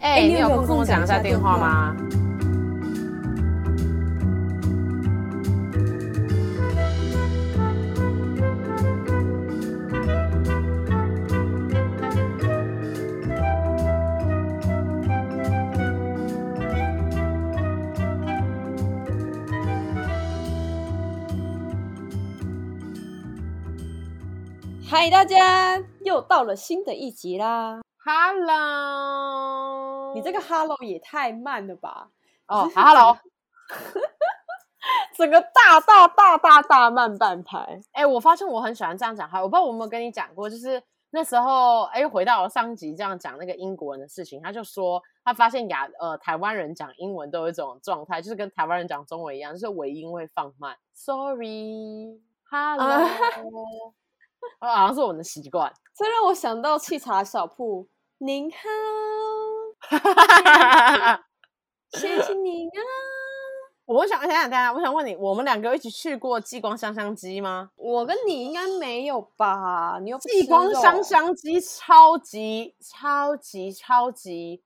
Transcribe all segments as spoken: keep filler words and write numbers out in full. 哎、欸，你有空跟我讲一下电话吗？嗨，大家又到了新的一集啦 ！Hello， 你这个 Hello 也太慢了吧？哦、oh, ，Hello， 整个大大大大大慢半拍。哎、欸，我发现我很喜欢这样讲，我不知道我有没有跟你讲过，就是那时候，哎、欸，回到我上集这样讲那个英国人的事情，他就说他发现亚呃台湾人讲英文都有一种状态，就是跟台湾人讲中文一样，就是尾音会放慢。Sorry，Hello。Uh. 哦、好像是我们的习惯，这让我想到汽茶小铺。您好，谢谢您啊。我想想想，大家，我想问你，我们两个一起去过继光香香鸡吗？我跟你应该没有吧？你又不吃肉。继光香香鸡超级超级超级，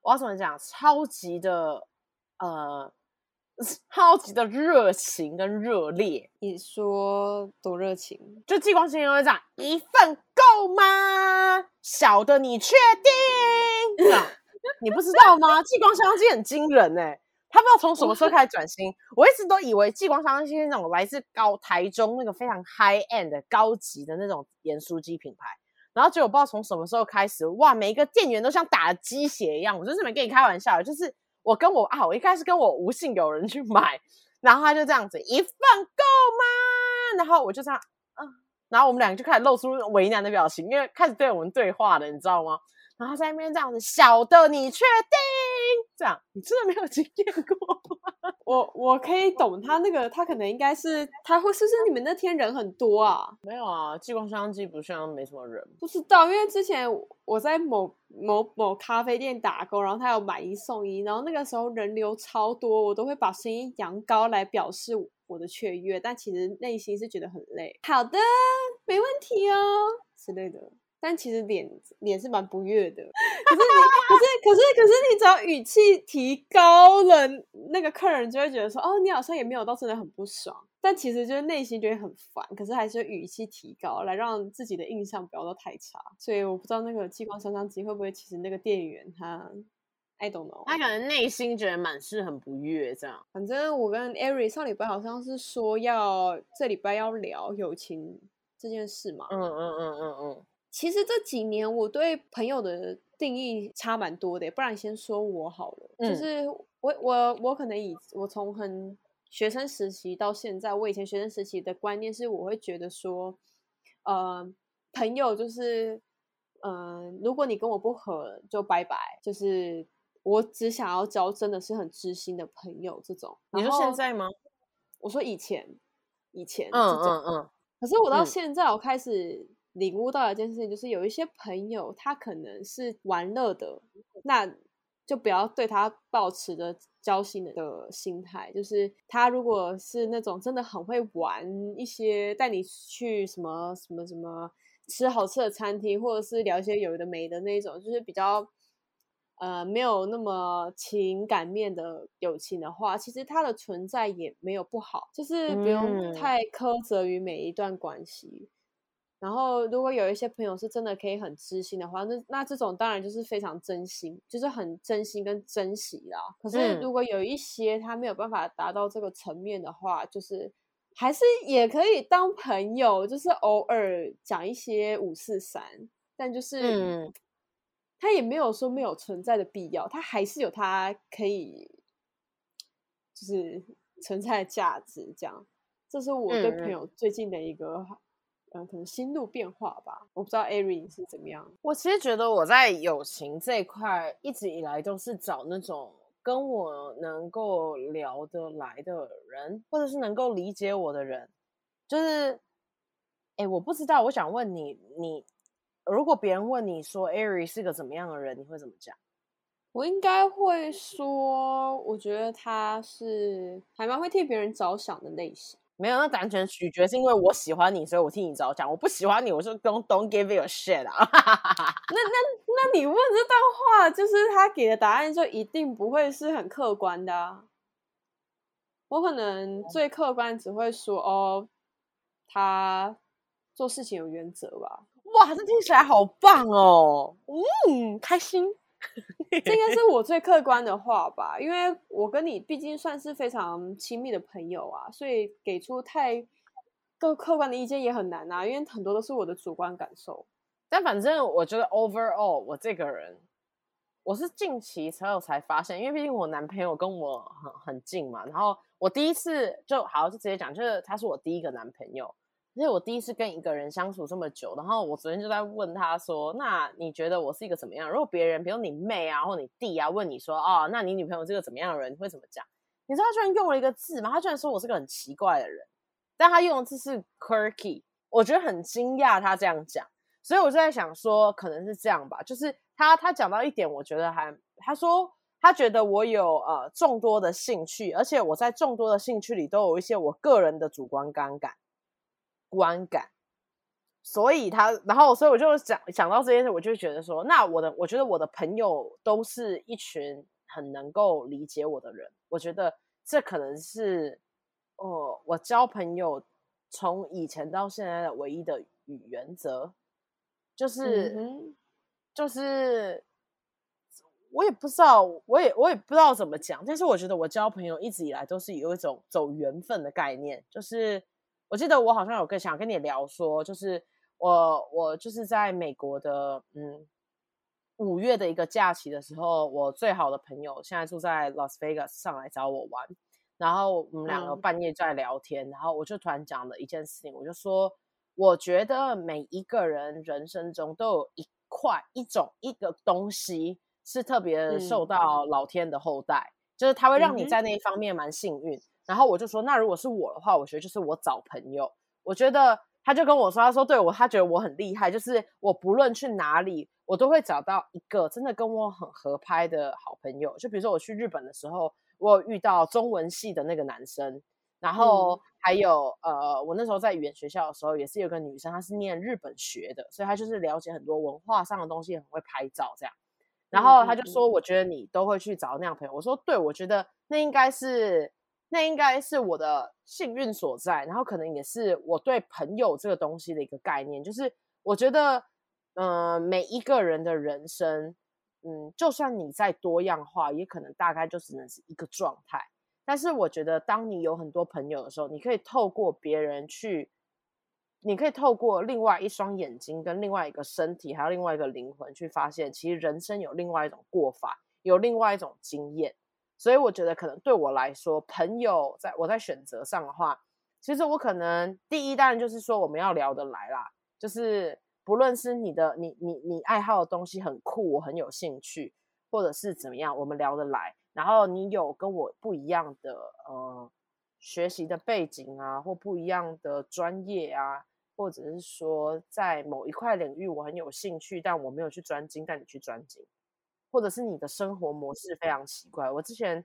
我要怎么讲？超级的呃。超级的热情跟热烈，你说多热情？就继光香香会这样，一份够吗？小的你确定？你不知道吗？继光香香很惊人哎、欸，他不知道从什么时候开始转型。我一直都以为继光香香是那种来自高台中那个非常 high end 的高级的那种盐酥鸡品牌，然后结果不知道从什么时候开始，哇，每一个店员都像打了鸡血一样。我就是没跟你开玩笑，就是。我跟我啊，我一开始跟我无姓友人去买，然后他就这样子一份够吗？然后我就这样，嗯，然后我们两个就开始露出为难的表情，因为开始对我们对话了，你知道吗？然后他在那边这样子，小的你确定？这样你真的没有经验过吗？我我可以懂他那个，他可能应该是他会是不是你们那天人很多啊？没有啊，继光香香鸡不是没什么人，不知道，因为之前。我在某某某咖啡店打工，然后他有买一送一，然后那个时候人流超多，我都会把声音扬高来表示我的雀跃，但其实内心是觉得很累。好的，没问题哦之类的，但其实脸脸是蛮不悦的。可是可是可是可是你只要语气提高了，那个客人就会觉得说，哦，你好像也没有到真的很不爽，但其实就是内心觉得很烦，可是还是语气提高来让自己的印象不要太差。所以我不知道那个继光香香鸡会不会其实那个店员他 I don't know， 他可能内心觉得满是很不悦这样。反正我跟 Ari 上礼拜好像是说要这礼拜要聊友情这件事嘛。嗯嗯嗯嗯嗯。其实这几年我对朋友的定义差蛮多的，不然你先说我好了。嗯、就是我我我可能以我从很学生时期到现在，我以前学生时期的观念是，我会觉得说，呃，朋友就是，呃，如果你跟我不合，就拜拜。就是我只想要交真的是很知心的朋友这种。你说现在吗？我说以前，以前这种。嗯嗯嗯。可是我到现在，我开始领悟到一件事情，就是有一些朋友，他可能是玩乐的，那。就不要对他抱持着交心的心态，就是他如果是那种真的很会玩，一些带你去什么什么什么吃好吃的餐厅，或者是聊一些有的没的那种，就是比较呃没有那么情感面的友情的话，其实他的存在也没有不好，就是不用太苛责于每一段关系。嗯然后如果有一些朋友是真的可以很知心的话，那那这种当然就是非常真心，就是很真心跟珍惜啦。可是如果有一些他没有办法达到这个层面的话，就是还是也可以当朋友，就是偶尔讲一些五四三，但就是、嗯、他也没有说没有存在的必要，他还是有他可以就是存在的价值这样。这是我对朋友最近的一个嗯、可能心路变化吧，我不知道 Ari 是怎么样。我其实觉得我在友情这一块一直以来都是找那种跟我能够聊得来的人，或者是能够理解我的人。就是哎，我不知道，我想问你，你如果别人问你说 Ari 是个怎么样的人，你会怎么讲？我应该会说我觉得他是还蛮会替别人着想的类型。没有，那单纯取决是因为我喜欢你，所以我替你着想。我不喜欢你，我说 don't don't give it a shit 啊。那那那你问这段话，就是他给的答案就一定不会是很客观的啊。我可能最客观只会说哦，他做事情有原则吧。哇，这听起来好棒哦！嗯，开心。这应该是我最客观的话吧，因为我跟你毕竟算是非常亲密的朋友啊，所以给出太更客观的意见也很难啊，因为很多都是我的主观感受。但反正我觉得 overall 我这个人，我是近期才有才发现，因为毕竟我男朋友跟我 很, 很近嘛，然后我第一次就好就直接讲，就是他是我第一个男朋友，而且我第一次跟一个人相处这么久，然后我昨天就在问他说，那你觉得我是一个怎么样？如果别人比如你妹啊或你弟啊问你说哦，那你女朋友是个怎么样的人，你会怎么讲？你知道他居然用了一个字吗？他居然说我是个很奇怪的人，但他用的字是 quirky， 我觉得很惊讶他这样讲，所以我就在想说可能是这样吧，就是他他讲到一点我觉得还，他说他觉得我有呃众多的兴趣，而且我在众多的兴趣里都有一些我个人的主观观感观感，所以他，然后，所以我就想想到这件事，我就觉得说，那我的，我觉得我的朋友都是一群很能够理解我的人，我觉得这可能是，哦，我交朋友从以前到现在的唯一的原则，就是，嗯、就是，我也不知道，我也我也不知道怎么讲，但是我觉得我交朋友一直以来都是有一种走缘分的概念，就是。我记得我好像有跟想跟你聊说，就是我我就是在美国的嗯五月的一个假期的时候，我最好的朋友现在住在 Las Vegas 上来找我玩，然后我们两个半夜在聊天，嗯、然后我就突然讲了一件事情，我就说我觉得每一个人人生中都有一块一种一个东西是特别受到老天的厚待，嗯、就是它会让你在那一方面蛮幸运。嗯然后我就说，那如果是我的话，我觉得就是我找朋友。我觉得他就跟我说，他说对我，他觉得我很厉害，就是我不论去哪里，我都会找到一个真的跟我很合拍的好朋友。就比如说我去日本的时候，我有遇到中文系的那个男生，然后还有、嗯、呃，我那时候在语言学校的时候，也是有个女生，她是念日本学的，所以她就是了解很多文化上的东西，很会拍照这样。然后他就说，我觉得你都会去找那样朋友。我说对，我觉得那应该是。那应该是我的幸运所在，然后可能也是我对朋友这个东西的一个概念，就是我觉得呃，每一个人的人生嗯，就算你再多样化也可能大概就只能是一个状态，但是我觉得当你有很多朋友的时候，你可以透过别人去你可以透过另外一双眼睛跟另外一个身体还有另外一个灵魂去发现其实人生有另外一种过法，有另外一种经验，所以我觉得可能对我来说朋友在我在选择上的话，其实我可能第一当然就是说我们要聊得来啦，就是不论是你的你你你爱好的东西很酷，我很有兴趣或者是怎么样，我们聊得来，然后你有跟我不一样的呃学习的背景啊，或不一样的专业啊，或者是说在某一块领域我很有兴趣但我没有去专精，但你去专精，或者是你的生活模式非常奇怪。我之前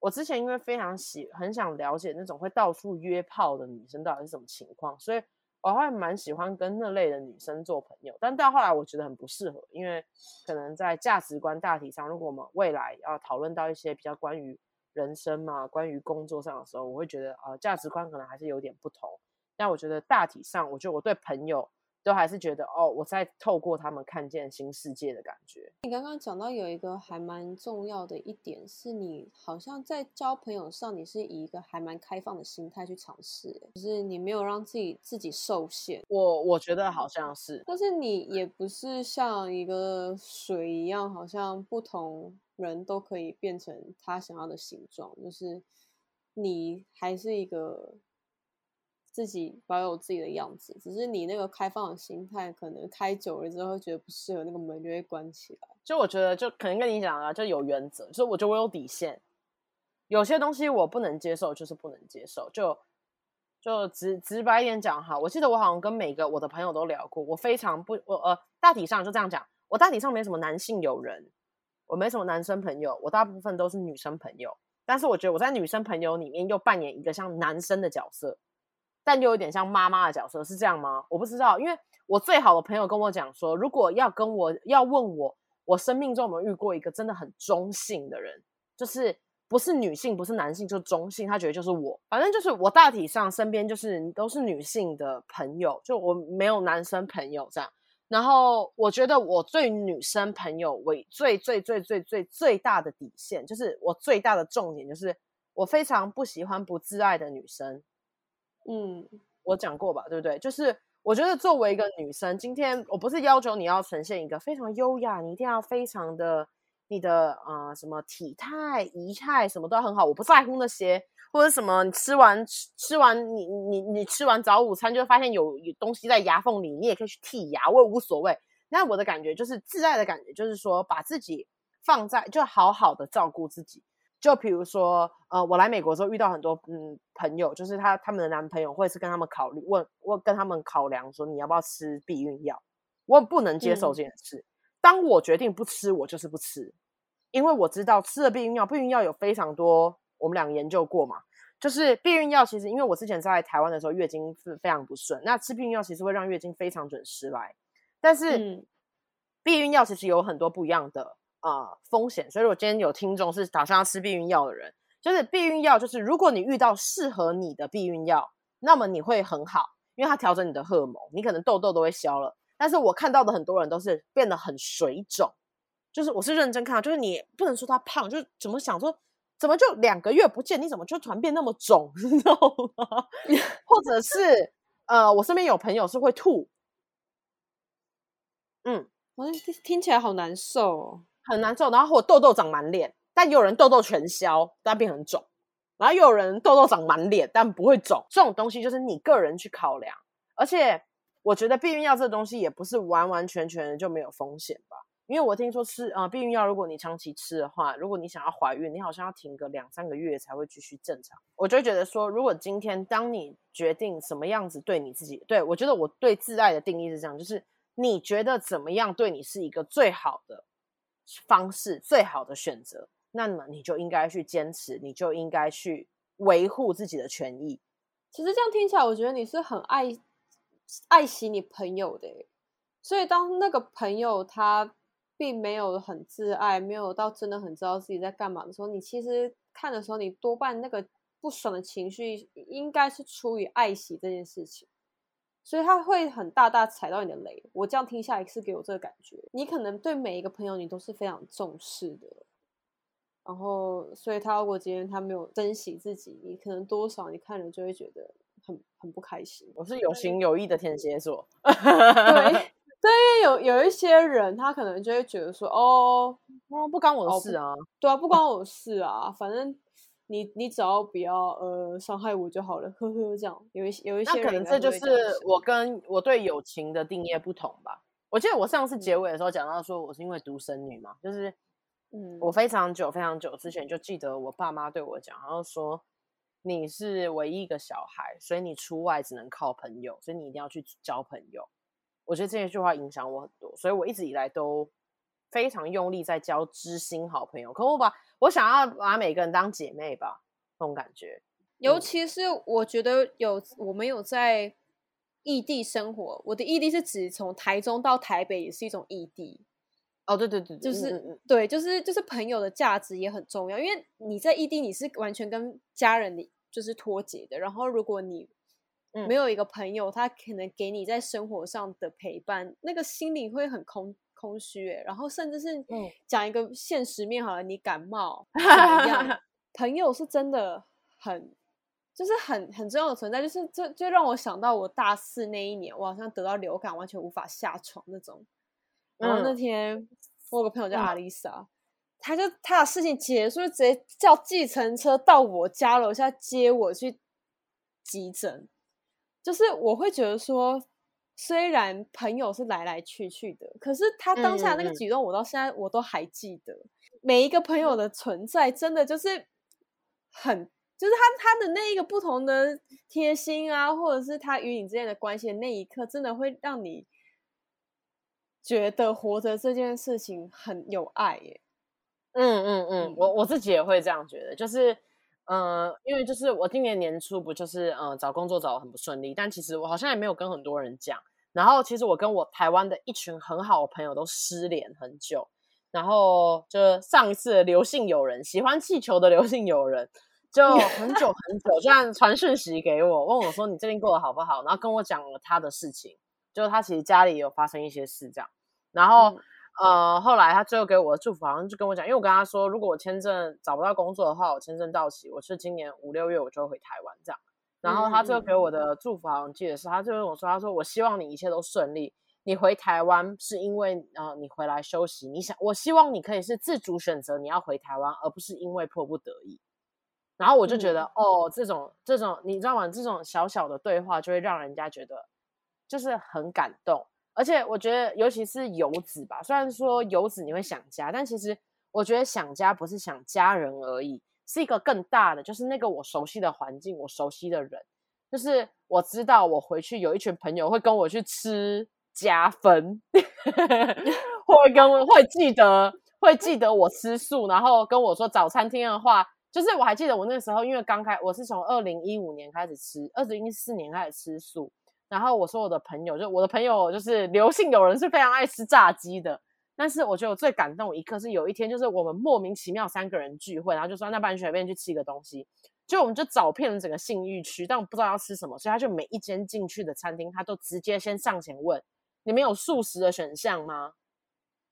我之前因为非常喜很想了解那种会到处约炮的女生到底是什么情况，所以我还蛮喜欢跟那类的女生做朋友，但到后来我觉得很不适合，因为可能在价值观大体上，如果我们未来要讨论到一些比较关于人生嘛关于工作上的时候，我会觉得呃价值观可能还是有点不同，但我觉得大体上我觉得我对朋友都还是觉得哦，我在透过他们看见新世界的感觉。你刚刚讲到有一个还蛮重要的一点是，你好像在交朋友上你是以一个还蛮开放的心态去尝试，就是你没有让自己自己受限。我我觉得好像是，但是你也不是像一个水一样，好像不同人都可以变成他想要的形状，就是你还是一个自己保有自己的样子，只是你那个开放的心态可能开久了之后会觉得不适合，那个门就会关起来。就我觉得就可能跟你讲啊，就有原则，就是我觉得我有底线，有些东西我不能接受就是不能接受，就就直直白一点讲哈。我记得我好像跟每个我的朋友都聊过，我非常不我呃大体上就这样讲，我大体上没什么男性友人，我没什么男生朋友，我大部分都是女生朋友，但是我觉得我在女生朋友里面又扮演一个像男生的角色，但又有点像妈妈的角色，是这样吗？我不知道，因为我最好的朋友跟我讲说，如果要跟我要问我，我生命中有没有遇过一个真的很中性的人，就是不是女性不是男性，就中性，他觉得就是我，反正就是我大体上身边就是都是女性的朋友，就我没有男生朋友这样。然后我觉得我对女生朋友，我最最最最最最大的底线，就是我最大的重点，就是我非常不喜欢不自爱的女生。嗯，我讲过吧，对不对？就是我觉得作为一个女生，今天我不是要求你要呈现一个非常优雅，你一定要非常的你的呃什么体态、仪态什么都要很好，我不在乎那些，或者什么你吃完吃完你你你吃完早午餐就会发现有东西在牙缝里，你也可以去剔牙，我也无所谓。那我的感觉就是自爱的感觉，就是说把自己放在，就好好的照顾自己。就比如说呃我来美国之后遇到很多嗯朋友，就是他他们的男朋友会是跟他们考虑问我跟他们考量说你要不要吃避孕药，我不能接受这件事、嗯、当我决定不吃，我就是不吃，因为我知道吃了避孕药避孕药有非常多，我们两个研究过嘛，就是避孕药其实因为我之前在台湾的时候月经是非常不顺，那吃避孕药其实会让月经非常准时来，但是、嗯、避孕药其实有很多不一样的呃，风险，所以我今天有听众是打算要吃避孕药的人，就是避孕药就是如果你遇到适合你的避孕药，那么你会很好，因为它调整你的荷尔蒙，你可能痘痘都会消了。但是我看到的很多人都是变得很水肿，就是我是认真看到，就是你不能说他胖，就是怎么想说怎么就两个月不见你怎么就突然变那么肿，你知道吗？或者是呃，我身边有朋友是会吐，嗯，听起来好难受哦，很难受，然后或者痘痘长满脸，但有人痘痘全消但变很肿，然后又有人痘痘长满脸但不会肿，这种东西就是你个人去考量。而且我觉得避孕药这东西也不是完完全全的就没有风险吧，因为我听说吃、呃、避孕药如果你长期吃的话，如果你想要怀孕，你好像要停个两三个月才会继续正常。我就觉得说，如果今天当你决定什么样子对你自己，对，我觉得我对自爱的定义是这样，就是你觉得怎么样对你是一个最好的方式，最好的选择，那么你就应该去坚持，你就应该去维护自己的权益。其实这样听起来我觉得你是很爱爱惜你朋友的，所以当那个朋友他并没有很自爱，没有到真的很知道自己在干嘛的时候，你其实看的时候你多半那个不爽的情绪应该是出于爱惜这件事情，所以他会很大大踩到你的雷。我这样听下来是给我这个感觉，你可能对每一个朋友你都是非常重视的，然后所以他如果今天他没有珍惜自己，你可能多少你看了就会觉得很很不开心。我是有情有义的天蝎座，对对，有有一些人他可能就会觉得说哦，不关我的事啊、哦、对啊，不关我的事啊，反正你你只要不要呃伤害我就好了，呵呵，这样有一有一些人，那可能这就是我跟我对友情的定义不同吧。我记得我上次结尾的时候讲到说我是因为独生女嘛，就是嗯，我非常久非常久之前就记得我爸妈对我讲，然后说你是唯一一个小孩，所以你出外只能靠朋友，所以你一定要去交朋友。我觉得这句话影响我很多，所以我一直以来都非常用力在交知心好朋友，可我把我想要把每个人当姐妹吧，这种感觉。尤其是我觉得有我们有在异地生活，我的异地是指从台中到台北也是一种异地。哦，对对对，就是、嗯嗯、对，就是就是朋友的价值也很重要，因为你在异地你是完全跟家人就是脱节的，然后如果你没有一个朋友，他可能给你在生活上的陪伴，那个心里会很空。空虚、欸、然后甚至是讲一个现实面好了，你感冒怎么样朋友是真的很就是很很重要的存在，就是就就让我想到我大四那一年我好像得到流感完全无法下床那种，然后那天、嗯、我有个朋友叫阿丽莎、嗯、他就他的事情结束就直接叫计程车到我家楼下接我去急诊，就是我会觉得说虽然朋友是来来去去的，可是他当下那个举动我到现在我都还记得、嗯嗯、每一个朋友的存在真的就是很就是他他的那一个不同的贴心啊，或者是他与你之间的关系的那一刻，真的会让你觉得活着这件事情很有爱耶。嗯嗯嗯，我我自己也会这样觉得，就是呃，因为就是我今年年初不就是呃找工作找得很不顺利，但其实我好像也没有跟很多人讲。然后其实我跟我台湾的一群很好的朋友都失联很久，然后就上一次的刘姓友人，喜欢气球的刘姓友人，就很久很久这样传讯息给我，问我说你最近过得好不好，然后跟我讲了他的事情，就他其实家里有发生一些事这样。然后、嗯、呃，后来他最后给我的祝福好像就跟我讲，因为我跟他说如果我签证找不到工作的话，我签证到期我是今年五六月我就会回台湾这样。然后他最后给我的祝福好像记得是他最后跟我说，他说我希望你一切都顺利，你回台湾是因为、呃、你回来休息，你想我希望你可以是自主选择你要回台湾，而不是因为迫不得已。然后我就觉得、嗯、哦这种这种你知道吗，这种小小的对话就会让人家觉得就是很感动。而且我觉得尤其是游子吧，虽然说游子你会想家，但其实我觉得想家不是想家人而已，是一个更大的，就是那个我熟悉的环境，我熟悉的人，就是我知道我回去有一群朋友会跟我去吃加分会跟我会记得会记得我吃素，然后跟我说早餐厅的话，就是我还记得我那时候因为刚开我是从二零一五年开始吃二零一四年开始吃素，然后我说我的朋友就我的朋友就是刘姓友人是非常爱吃炸鸡的，但是我觉得我最感动一刻是有一天就是我们莫名其妙三个人聚会，然后就说那不然随便去吃一个东西，就我们就找遍了整个信义区，但我不知道要吃什么，所以他就每一间进去的餐厅他都直接先上前问你们有素食的选项吗，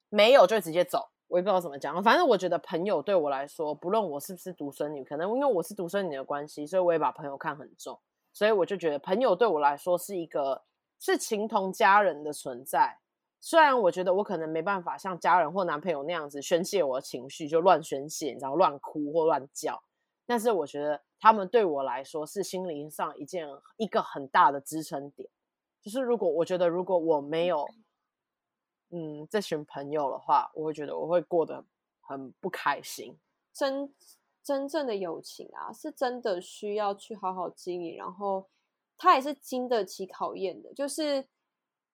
没有就直接走。我也不知道怎么讲，反正我觉得朋友对我来说不论我是不是独生女，可能因为我是独生女的关系，所以我也把朋友看很重，所以我就觉得朋友对我来说是一个是情同家人的存在。虽然我觉得我可能没办法像家人或男朋友那样子宣泄我的情绪就乱宣泄，然后乱哭或乱叫，但是我觉得他们对我来说是心灵上一件一个很大的支撑点。就是如果我觉得如果我没有嗯这群朋友的话，我会觉得我会过得很不开心。真真正的友情啊是真的需要去好好经营，然后它也是经得起考验的。就是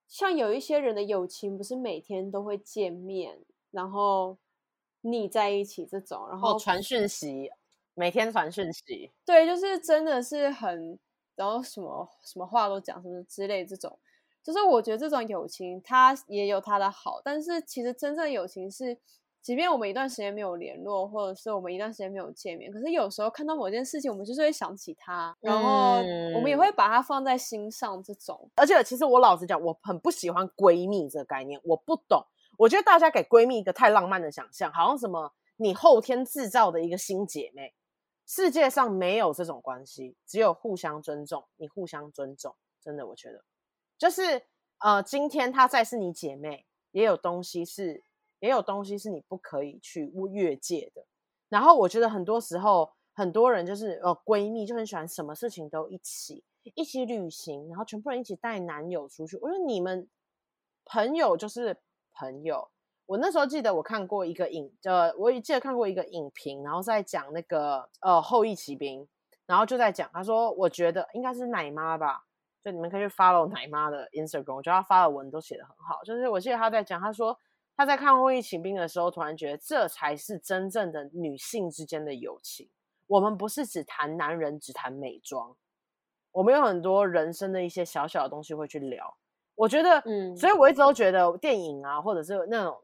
像有一些人的友情不是每天都会见面然后腻在一起这种，然后传讯息，每天传讯息，对，就是真的是很然后什么什么话都讲什么之类这种。就是我觉得这种友情它也有它的好，但是其实真正友情是即便我们一段时间没有联络或者是我们一段时间没有见面，可是有时候看到某件事情我们就是会想起它，然后我们也会把它放在心上这种、嗯、而且其实我老实讲我很不喜欢闺蜜这个概念，我不懂，我觉得大家给闺蜜一个太浪漫的想象，好像什么你后天制造的一个新姐妹，世界上没有这种关系，只有互相尊重，你互相尊重真的我觉得就是呃，今天她再是你姐妹也有东西是也有东西是你不可以去越界的。然后我觉得很多时候很多人就是呃闺蜜就很喜欢什么事情都一起一起旅行，然后全部人一起带男友出去，我说你们朋友就是朋友。我那时候记得我看过一个影呃，我记得看过一个影评，然后在讲那个呃后羿骑兵，然后就在讲他说我觉得应该是奶妈吧，就你们可以去 follow 奶妈的 Instagram， 我觉得他发的文都写得很好，就是我记得他在讲他说她在看《后羿骑兵》的时候突然觉得这才是真正的女性之间的友情，我们不是只谈男人只谈美妆，我们有很多人生的一些小小的东西会去聊。我觉得嗯，所以我一直都觉得电影啊或者是那种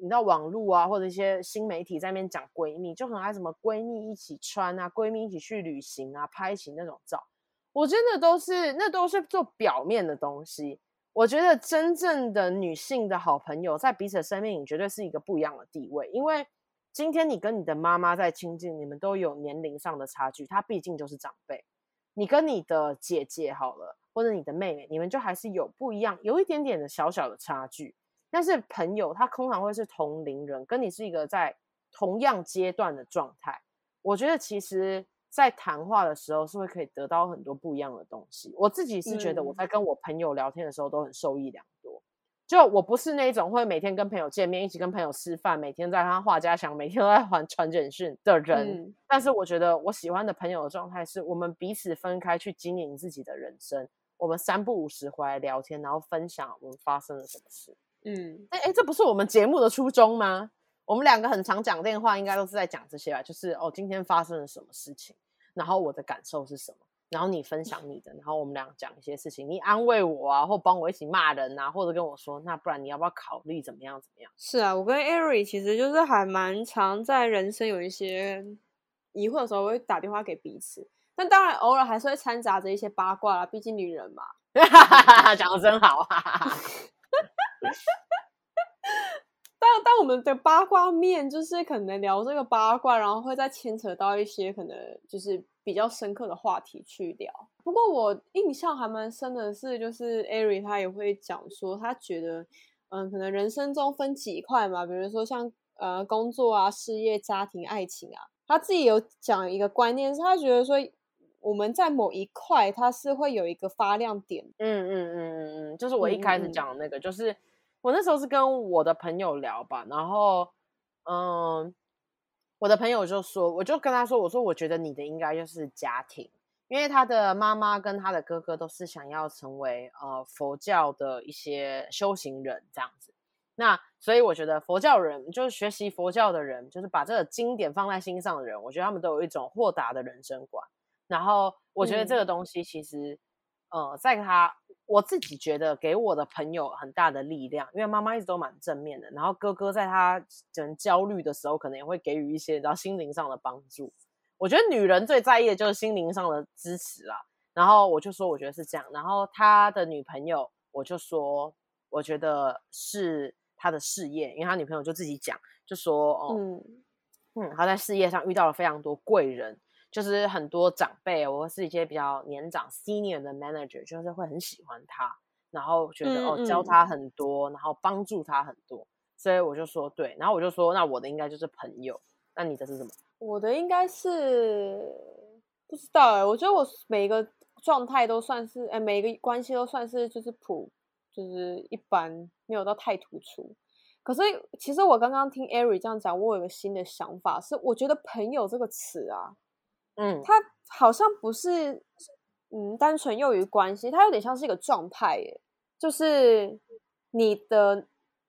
你知道网络啊或者一些新媒体在那边讲闺蜜就很爱什么闺蜜一起穿啊闺蜜一起去旅行啊拍一起那种照，我真的都是那都是做表面的东西。我觉得真正的女性的好朋友在彼此的生命里绝对是一个不一样的地位，因为今天你跟你的妈妈在亲近，你们都有年龄上的差距，她毕竟就是长辈，你跟你的姐姐好了或者你的妹妹，你们就还是有不一样有一点点的小小的差距，但是朋友他通常会是同龄人，跟你是一个在同样阶段的状态，我觉得其实在谈话的时候是会可以得到很多不一样的东西。我自己是觉得我在跟我朋友聊天的时候都很受益良多，就我不是那种会每天跟朋友见面一起跟朋友吃饭每天在他话家常每天都在还传简讯的人、嗯、但是我觉得我喜欢的朋友的状态是我们彼此分开去经营自己的人生，我们三不五时回来聊天然后分享我们发生了什么事。嗯，哎，这不是我们节目的初衷吗？我们两个很常讲电话应该都是在讲这些吧，就是哦今天发生了什么事情，然后我的感受是什么，然后你分享你的，然后我们俩讲一些事情，你安慰我啊，或帮我一起骂人啊，或者跟我说那不然你要不要考虑怎么样怎么样。是啊，我跟 Ari 其实就是还蛮常在人生有一些疑惑的时候会打电话给彼此，但当然偶尔还是会掺杂着一些八卦啦，毕竟女人嘛。讲得真好啊。但但我们的八卦面就是可能聊这个八卦，然后会再牵扯到一些可能就是比较深刻的话题去聊。不过我印象还蛮深的是，就是 Ari 他也会讲说他觉得嗯，可能人生中分几块嘛，比如说像呃工作啊、事业、家庭、爱情啊。他自己有讲一个观念是他觉得说我们在某一块他是会有一个发亮点。嗯嗯嗯嗯，就是我一开始讲的那个、嗯、就是我那时候是跟我的朋友聊吧，然后嗯，我的朋友就说，我就跟他说，我说我觉得你的应该就是家庭，因为他的妈妈跟他的哥哥都是想要成为呃佛教的一些修行人这样子，那所以我觉得佛教人就是学习佛教的人，就是把这个经典放在心上的人，我觉得他们都有一种豁达的人生观，然后我觉得这个东西其实、嗯、呃，在他我自己觉得给我的朋友很大的力量，因为妈妈一直都蛮正面的，然后哥哥在他人焦虑的时候可能也会给予一些然后心灵上的帮助。我觉得女人最在意的就是心灵上的支持啦，然后我就说我觉得是这样，然后他的女朋友我就说我觉得是他的事业，因为他女朋友就自己讲就说哦，嗯嗯，他在事业上遇到了非常多贵人，就是很多长辈或是一些比较年长 senior 的 manager 就是会很喜欢他，然后觉得、嗯、哦教他很多，然后帮助他很多，所以我就说对，然后我就说那我的应该就是朋友，那你的是什么？我的应该是不知道耶，我觉得我每一个状态都算是、哎、每一个关系都算是就是普就是一般，没有到太突出。可是其实我刚刚听 Ari 这样讲，我有一个新的想法是，我觉得朋友这个词啊，嗯，它好像不是嗯单纯囿于关系，它有点像是一个状态耶，就是你的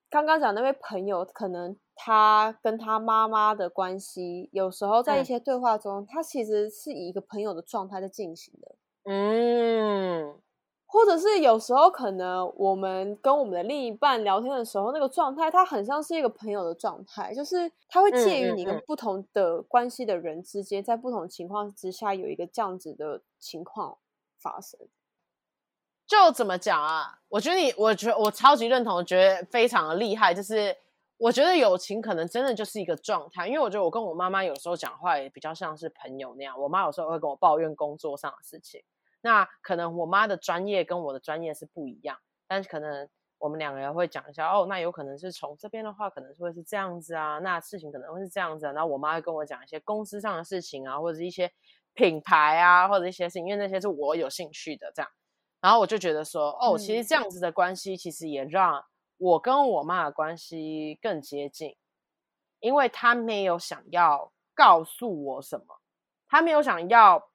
刚刚讲那位朋友，可能他跟他妈妈的关系，有时候在一些对话中、嗯、他其实是以一个朋友的状态在进行的。嗯，或者是有时候可能我们跟我们的另一半聊天的时候，那个状态它很像是一个朋友的状态，就是它会介于你跟不同的关系的人之间、嗯嗯嗯、在不同情况之下有一个这样子的情况发生。就怎么讲啊，我觉得你我觉得我超级认同，我觉得非常的厉害，就是我觉得友情可能真的就是一个状态，因为我觉得我跟我妈妈有时候讲话也比较像是朋友那样，我妈有时候会跟我抱怨工作上的事情，那可能我妈的专业跟我的专业是不一样，但是可能我们两个人会讲一下哦，那有可能是从这边的话可能会是这样子啊，那事情可能会是这样子啊，然后我妈会跟我讲一些公司上的事情啊，或者一些品牌啊，或者一些事情，因为那些是我有兴趣的这样，然后我就觉得说哦，其实这样子的关系其实也让我跟我妈的关系更接近，因为她没有想要告诉我什么，她没有想要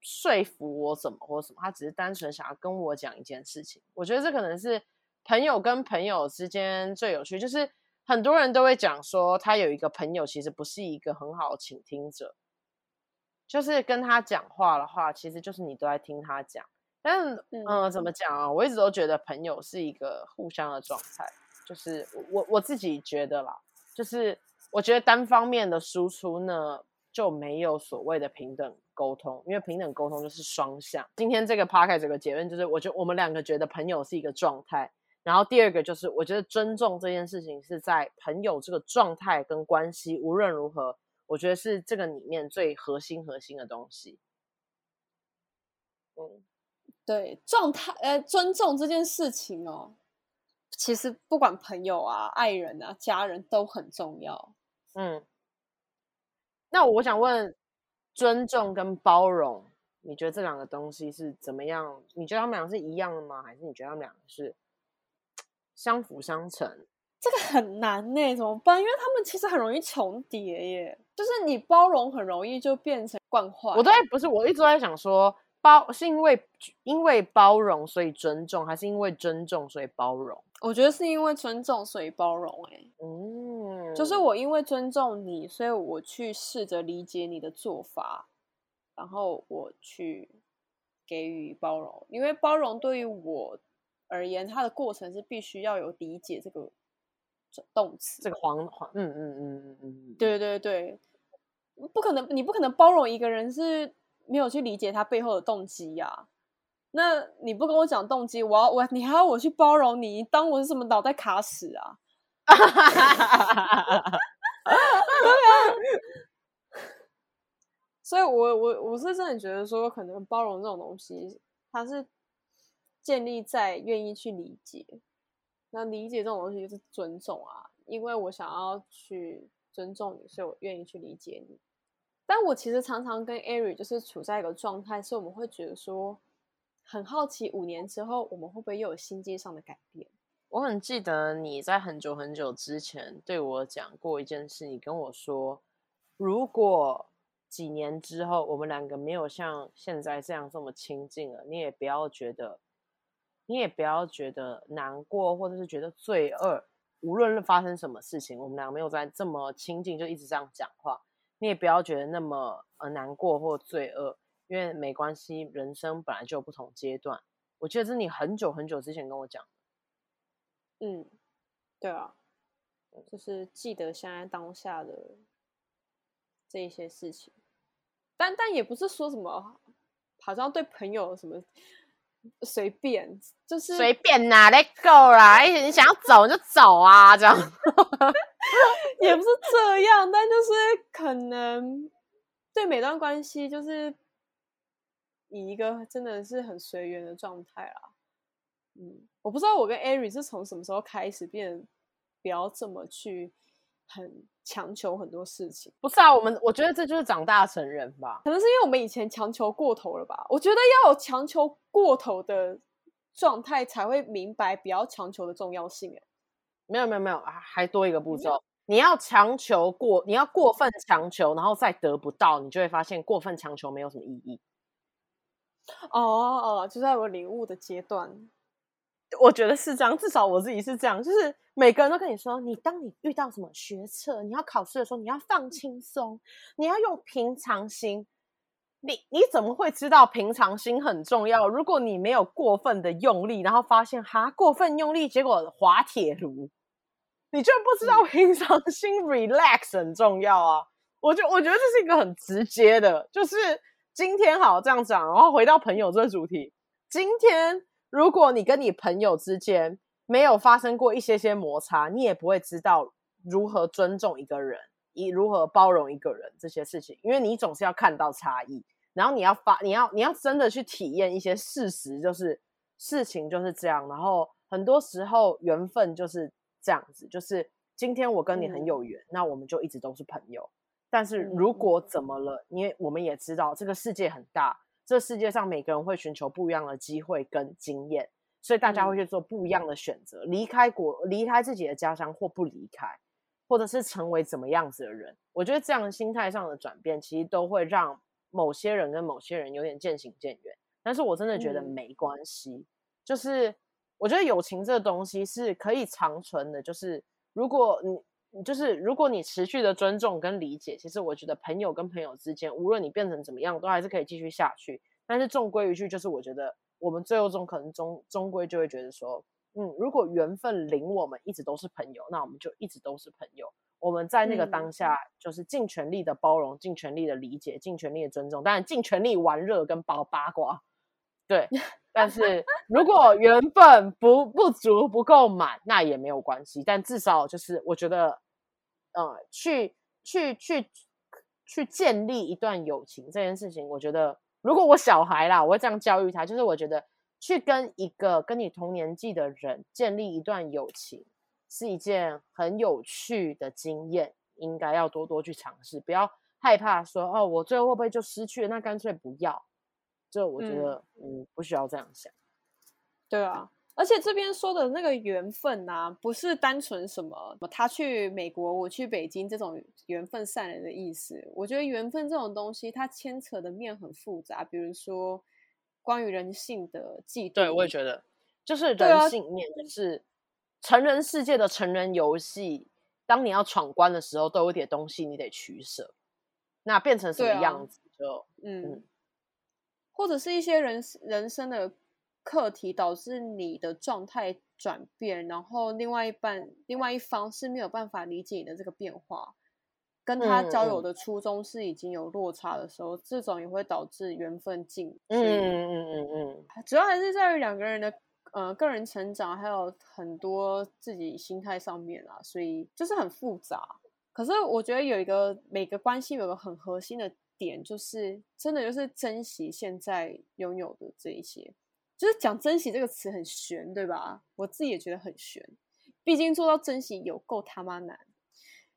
说服我什么或什么，他只是单纯想要跟我讲一件事情。我觉得这可能是朋友跟朋友之间最有趣，就是很多人都会讲说他有一个朋友其实不是一个很好的倾听者，就是跟他讲话的话其实就是你都在听他讲，但是、呃、怎么讲啊，我一直都觉得朋友是一个互相的状态，就是我我自己觉得啦，就是我觉得单方面的输出呢就没有所谓的平等沟通，因为平等沟通就是双向。今天这个 podcast 有个结论，就是我觉得我们两个觉得朋友是一个状态，然后第二个就是我觉得尊重这件事情是在朋友这个状态跟关系无论如何，我觉得是这个里面最核心核心的东西。嗯，对，状态呃，尊重这件事情哦，其实不管朋友啊、爱人啊、家人都很重要。嗯。那我想问，尊重跟包容，你觉得这两个东西是怎么样？你觉得他们俩是一样的吗？还是你觉得他们俩是相辅相成？这个很难耶，怎么办？因为他们其实很容易重叠耶，就是你包容很容易就变成惯坏。我都不是，我一直都在想说，包是因为因为包容所以尊重，还是因为尊重所以包容？我觉得是因为尊重所以包容耶。嗯。就是我因为尊重你，所以我去试着理解你的做法，然后我去给予包容，因为包容对于我而言，它的过程是必须要有理解这个动词，这个黄黄，嗯嗯嗯嗯嗯，对对对，不可能，你不可能包容一个人是没有去理解他背后的动机呀、啊。那你不跟我讲动机，我要我你还要我去包容你，当我是什么脑袋卡死啊？对啊。所以我，我我我是真的觉得说，可能包容这种东西，它是建立在愿意去理解。那理解这种东西就是尊重啊，因为我想要去尊重你，所以我愿意去理解你。但我其实常常跟 Ari 就是处在一个状态，是我们会觉得说，很好奇五年之后我们会不会又有心境上的改变。我很记得你在很久很久之前对我讲过一件事，你跟我说，如果几年之后我们两个没有像现在这样这么亲近了，你也不要觉得你也不要觉得难过，或者是觉得罪恶，无论发生什么事情，我们两个没有在这么亲近就一直这样讲话，你也不要觉得那么呃难过或罪恶，因为没关系，人生本来就有不同阶段。我记得这是你很久很久之前跟我讲的。嗯，对啊，就是记得现在当下的这一些事情，但但也不是说什么好像对朋友什么随便，就是随便啦 let go 啦，你想要走就走啊，这样也不是这样，但就是可能对每段关系就是以一个真的是很随缘的状态啦。嗯，我不知道我跟 Ari 是从什么时候开始变不要这么去很强求很多事情。不是啊，我们我觉得这就是长大成人吧，可能是因为我们以前强求过头了吧。我觉得要有强求过头的状态才会明白不要强求的重要性。没有没有没有，还多一个步骤，你要强求过你要过分强求，然后再得不到，你就会发现过分强求没有什么意义。哦哦，就在我领悟的阶段，我觉得是这样，至少我自己是这样，就是每个人都跟你说，你当你遇到什么学测，你要考试的时候，你要放轻松，你要用平常心。你你怎么会知道平常心很重要？如果你没有过分的用力，然后发现哈过分用力，结果滑铁卢，你就不知道平常心 relax 很重要啊。我就我觉得这是一个很直接的，就是今天好这样讲，然后回到朋友这个主题，今天。如果你跟你朋友之间没有发生过一些些摩擦，你也不会知道如何尊重一个人，以如何包容一个人这些事情，因为你总是要看到差异，然后你要发，你要你要真的去体验一些事实，就是事情就是这样，然后很多时候缘分就是这样子，就是今天我跟你很有缘，嗯，那我们就一直都是朋友。但是如果怎么了，因为我们也知道这个世界很大。这世界上每个人会寻求不一样的机会跟经验，所以大家会去做不一样的选择，嗯，离开国离开自己的家乡，或不离开，或者是成为怎么样子的人。我觉得这样心态上的转变其实都会让某些人跟某些人有点渐行渐远，但是我真的觉得没关系，嗯，就是我觉得友情这个东西是可以长存的，就是如果你就是如果你持续的尊重跟理解，其实我觉得朋友跟朋友之间，无论你变成怎么样，都还是可以继续下去。但是终归一句，就是我觉得我们最后中可能终终归就会觉得说，嗯，如果缘分领我们一直都是朋友，那我们就一直都是朋友。我们在那个当下，就是尽全力的包容，尽全力的理解，尽全力的尊重，当然尽全力玩热跟包八卦。对，但是如果缘分不不足不够满，那也没有关系。但至少就是我觉得，呃，去去去去建立一段友情这件事情，我觉得如果我小孩啦，我会这样教育他，就是我觉得去跟一个跟你同年纪的人建立一段友情是一件很有趣的经验，应该要多多去尝试，不要害怕说哦，我最后会不会就失去了？那干脆不要。这我觉得，嗯，不需要这样想。对啊，而且这边说的那个缘分啊，不是单纯什么他去美国，我去北京这种缘分散人的意思。我觉得缘分这种东西，它牵扯的面很复杂，比如说关于人性的嫉妒。对，我也觉得，就是人性面，就是成人世界的成人游戏，当你要闯关的时候，都有点东西你得取舍，那变成什么样子？时候，嗯，嗯或者是一些人人生的课题导致你的状态转变，然后另外一半另外一方是没有办法理解你的这个变化，跟他交友的初衷是已经有落差的时候，嗯、这种也会导致缘分尽。嗯嗯嗯嗯，主要还是在于两个人的。呃，个人成长还有很多自己心态上面啦，所以就是很复杂。可是我觉得有一个每个关系有个很核心的点，就是真的就是珍惜现在拥有的这一些。就是讲珍惜这个词很玄，对吧？我自己也觉得很玄，毕竟做到珍惜有够他妈难。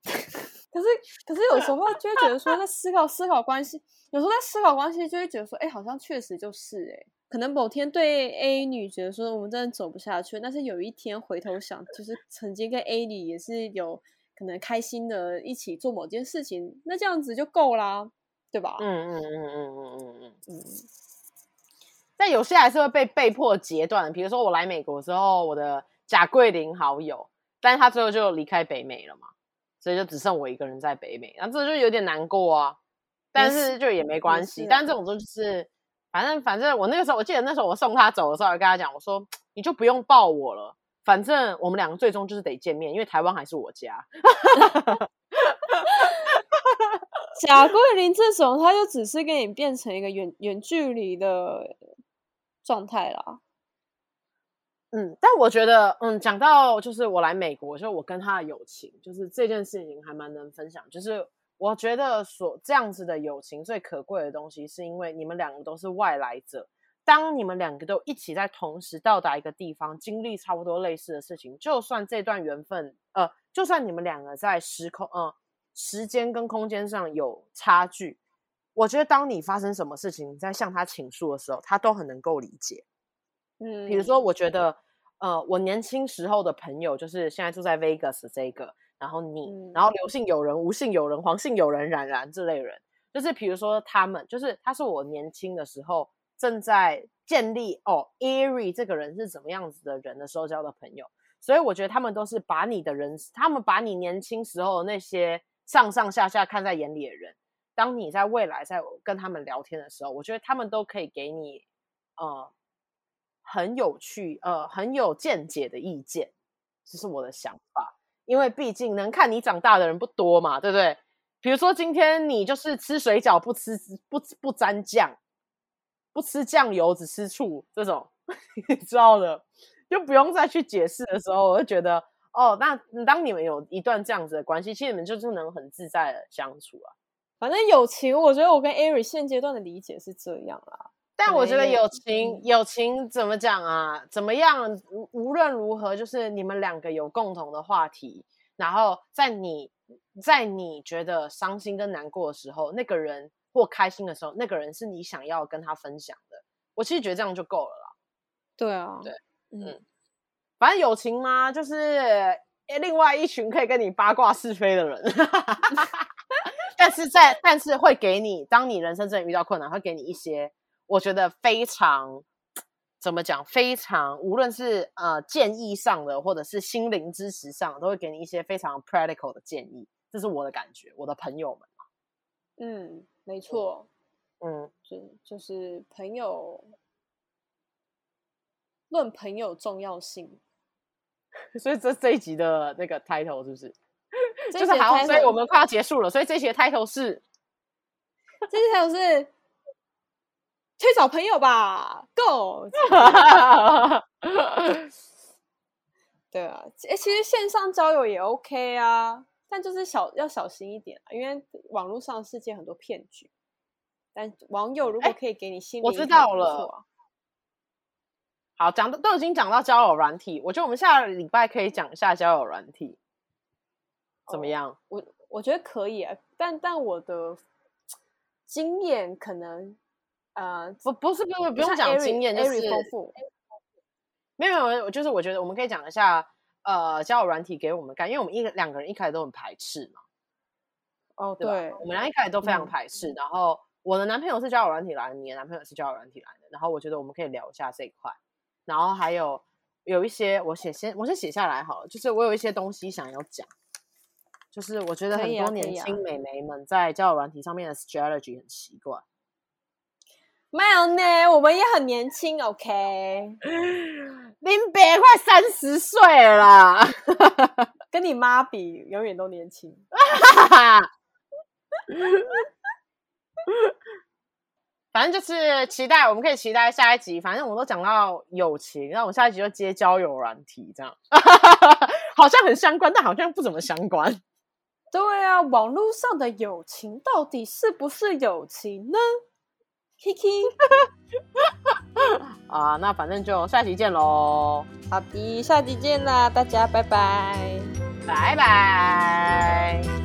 可是可是有时候就会觉得说，在思考思考关系，有时候在思考关系就会觉得说，哎、欸，好像确实就是哎、欸。可能某天对 A 女觉得说我们真的走不下去，但是有一天回头想，就是曾经跟 A 女也是有可能开心的一起做某件事情，那这样子就够啦，对吧？嗯嗯嗯嗯嗯嗯嗯嗯。但有些还是会被被迫截断，比如说我来美国之后，我的贾桂林好友，但是他最后就离开北美了嘛，所以就只剩我一个人在北美，那这就有点难过啊。但是就也没关系，但这种就是。反正反正我那个时候，我记得那时候我送他走的时候，我跟他讲，我说你就不用抱我了，反正我们两个最终就是得见面，因为台湾还是我家。贾桂林这种，他就只是跟你变成一个远远距离的状态啦。嗯，但我觉得，嗯，讲到就是我来美国，就我跟他的友情，就是这件事情还蛮能分享，就是。我觉得所这样子的友情最可贵的东西，是因为你们两个都是外来者。当你们两个都一起在同时到达一个地方，经历差不多类似的事情，就算这段缘分，呃，就算你们两个在时空，呃，时间跟空间上有差距，我觉得当你发生什么事情，你在向他倾诉的时候，他都很能够理解。嗯，比如说，我觉得，呃，我年轻时候的朋友，就是现在住在 Vegas 这个。然后你、嗯、然后刘姓友人、吴姓友人、黄姓友人、冉冉这类人，就是比如说他们，就是他是我年轻的时候正在建立哦 Eerie 这个人是怎么样子的人的时候交的朋友，所以我觉得他们都是把你的人，他们把你年轻时候那些上上下下看在眼里的人，当你在未来在跟他们聊天的时候，我觉得他们都可以给你呃很有趣呃很有见解的意见，这是我的想法。因为毕竟能看你长大的人不多嘛，对不对？比如说今天你就是吃水饺不吃不不沾酱，不吃酱油只吃醋这种，你知道的，就不用再去解释的时候，我就觉得哦，那当你们有一段这样子的关系，其实你们就是能很自在的相处啊。反正友情，我觉得我跟 Ari 现阶段的理解是这样啦。但我觉得友情，友情怎么讲啊？怎么样？无论如何，就是你们两个有共同的话题，然后在你在你觉得伤心跟难过的时候，那个人或开心的时候，那个人是你想要跟他分享的。我其实觉得这样就够了啦。对啊，对，嗯，反正友情嘛，就是另外一群可以跟你八卦是非的人。但是在但是会给你，当你人生真的遇到困难，会给你一些。我觉得非常怎么讲，非常无论是呃建议上的，或者是心灵支持上，都会给你一些非常 practical 的建议，这是我的感觉，我的朋友们嘛。嗯，没错。嗯，就就是朋友，论朋友重要性。所以这这一集的那个 title 是不是？就是好，所以我们快要结束了，所以这一集的 title 是，这一集 title 是。去找朋友吧 ，Go！ 对啊，欸，其实线上交友也 OK 啊，但就是小要小心一点啊，因为网络上世界很多骗局。但网友如果可以给你心理，欸，我知道了。好，讲的都已经讲到交友软体，我觉得我们下礼拜可以讲一下交友软体，怎么样？哦，我我觉得可以，啊，但但我的经验可能。呃，不，不是，不，不用讲经验，就是丰富。没有，没有，就是我觉得我们可以讲一下，呃，交友软体给我们看，因为我们一两个人一开始都很排斥嘛。哦，对，对我们俩一开始都非常排斥。嗯，然后我的男朋友是交友软体来的，你的男朋友是交友软体来的。然后我觉得我们可以聊一下这一块。然后还有有一些，我写先，我先写下来好了。就是我有一些东西想要讲，就是我觉得很多年轻美眉们在交友软体上面的 strategy 很奇怪。没有呢，我们也很年轻 ，OK。林北快三十岁了啦，跟你妈比，永远都年轻。反正就是期待，我们可以期待下一集。反正我们都讲到友情，那我们下一集就接交友软体，这样好像很相关，但好像不怎么相关。对啊，网络上的友情到底是不是友情呢？Kiki 啊，那反正就下集见咯。好的，下集见啦，大家拜拜，拜拜。